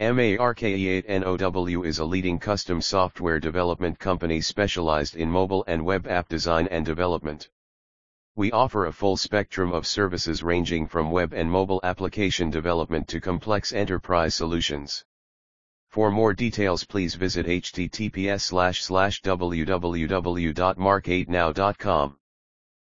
Marke8Now is a leading custom software development company specialized in mobile and web app design and development. We offer a full spectrum of services ranging from web and mobile application development to complex enterprise solutions. For more details, please visit https://www.marke8now.com.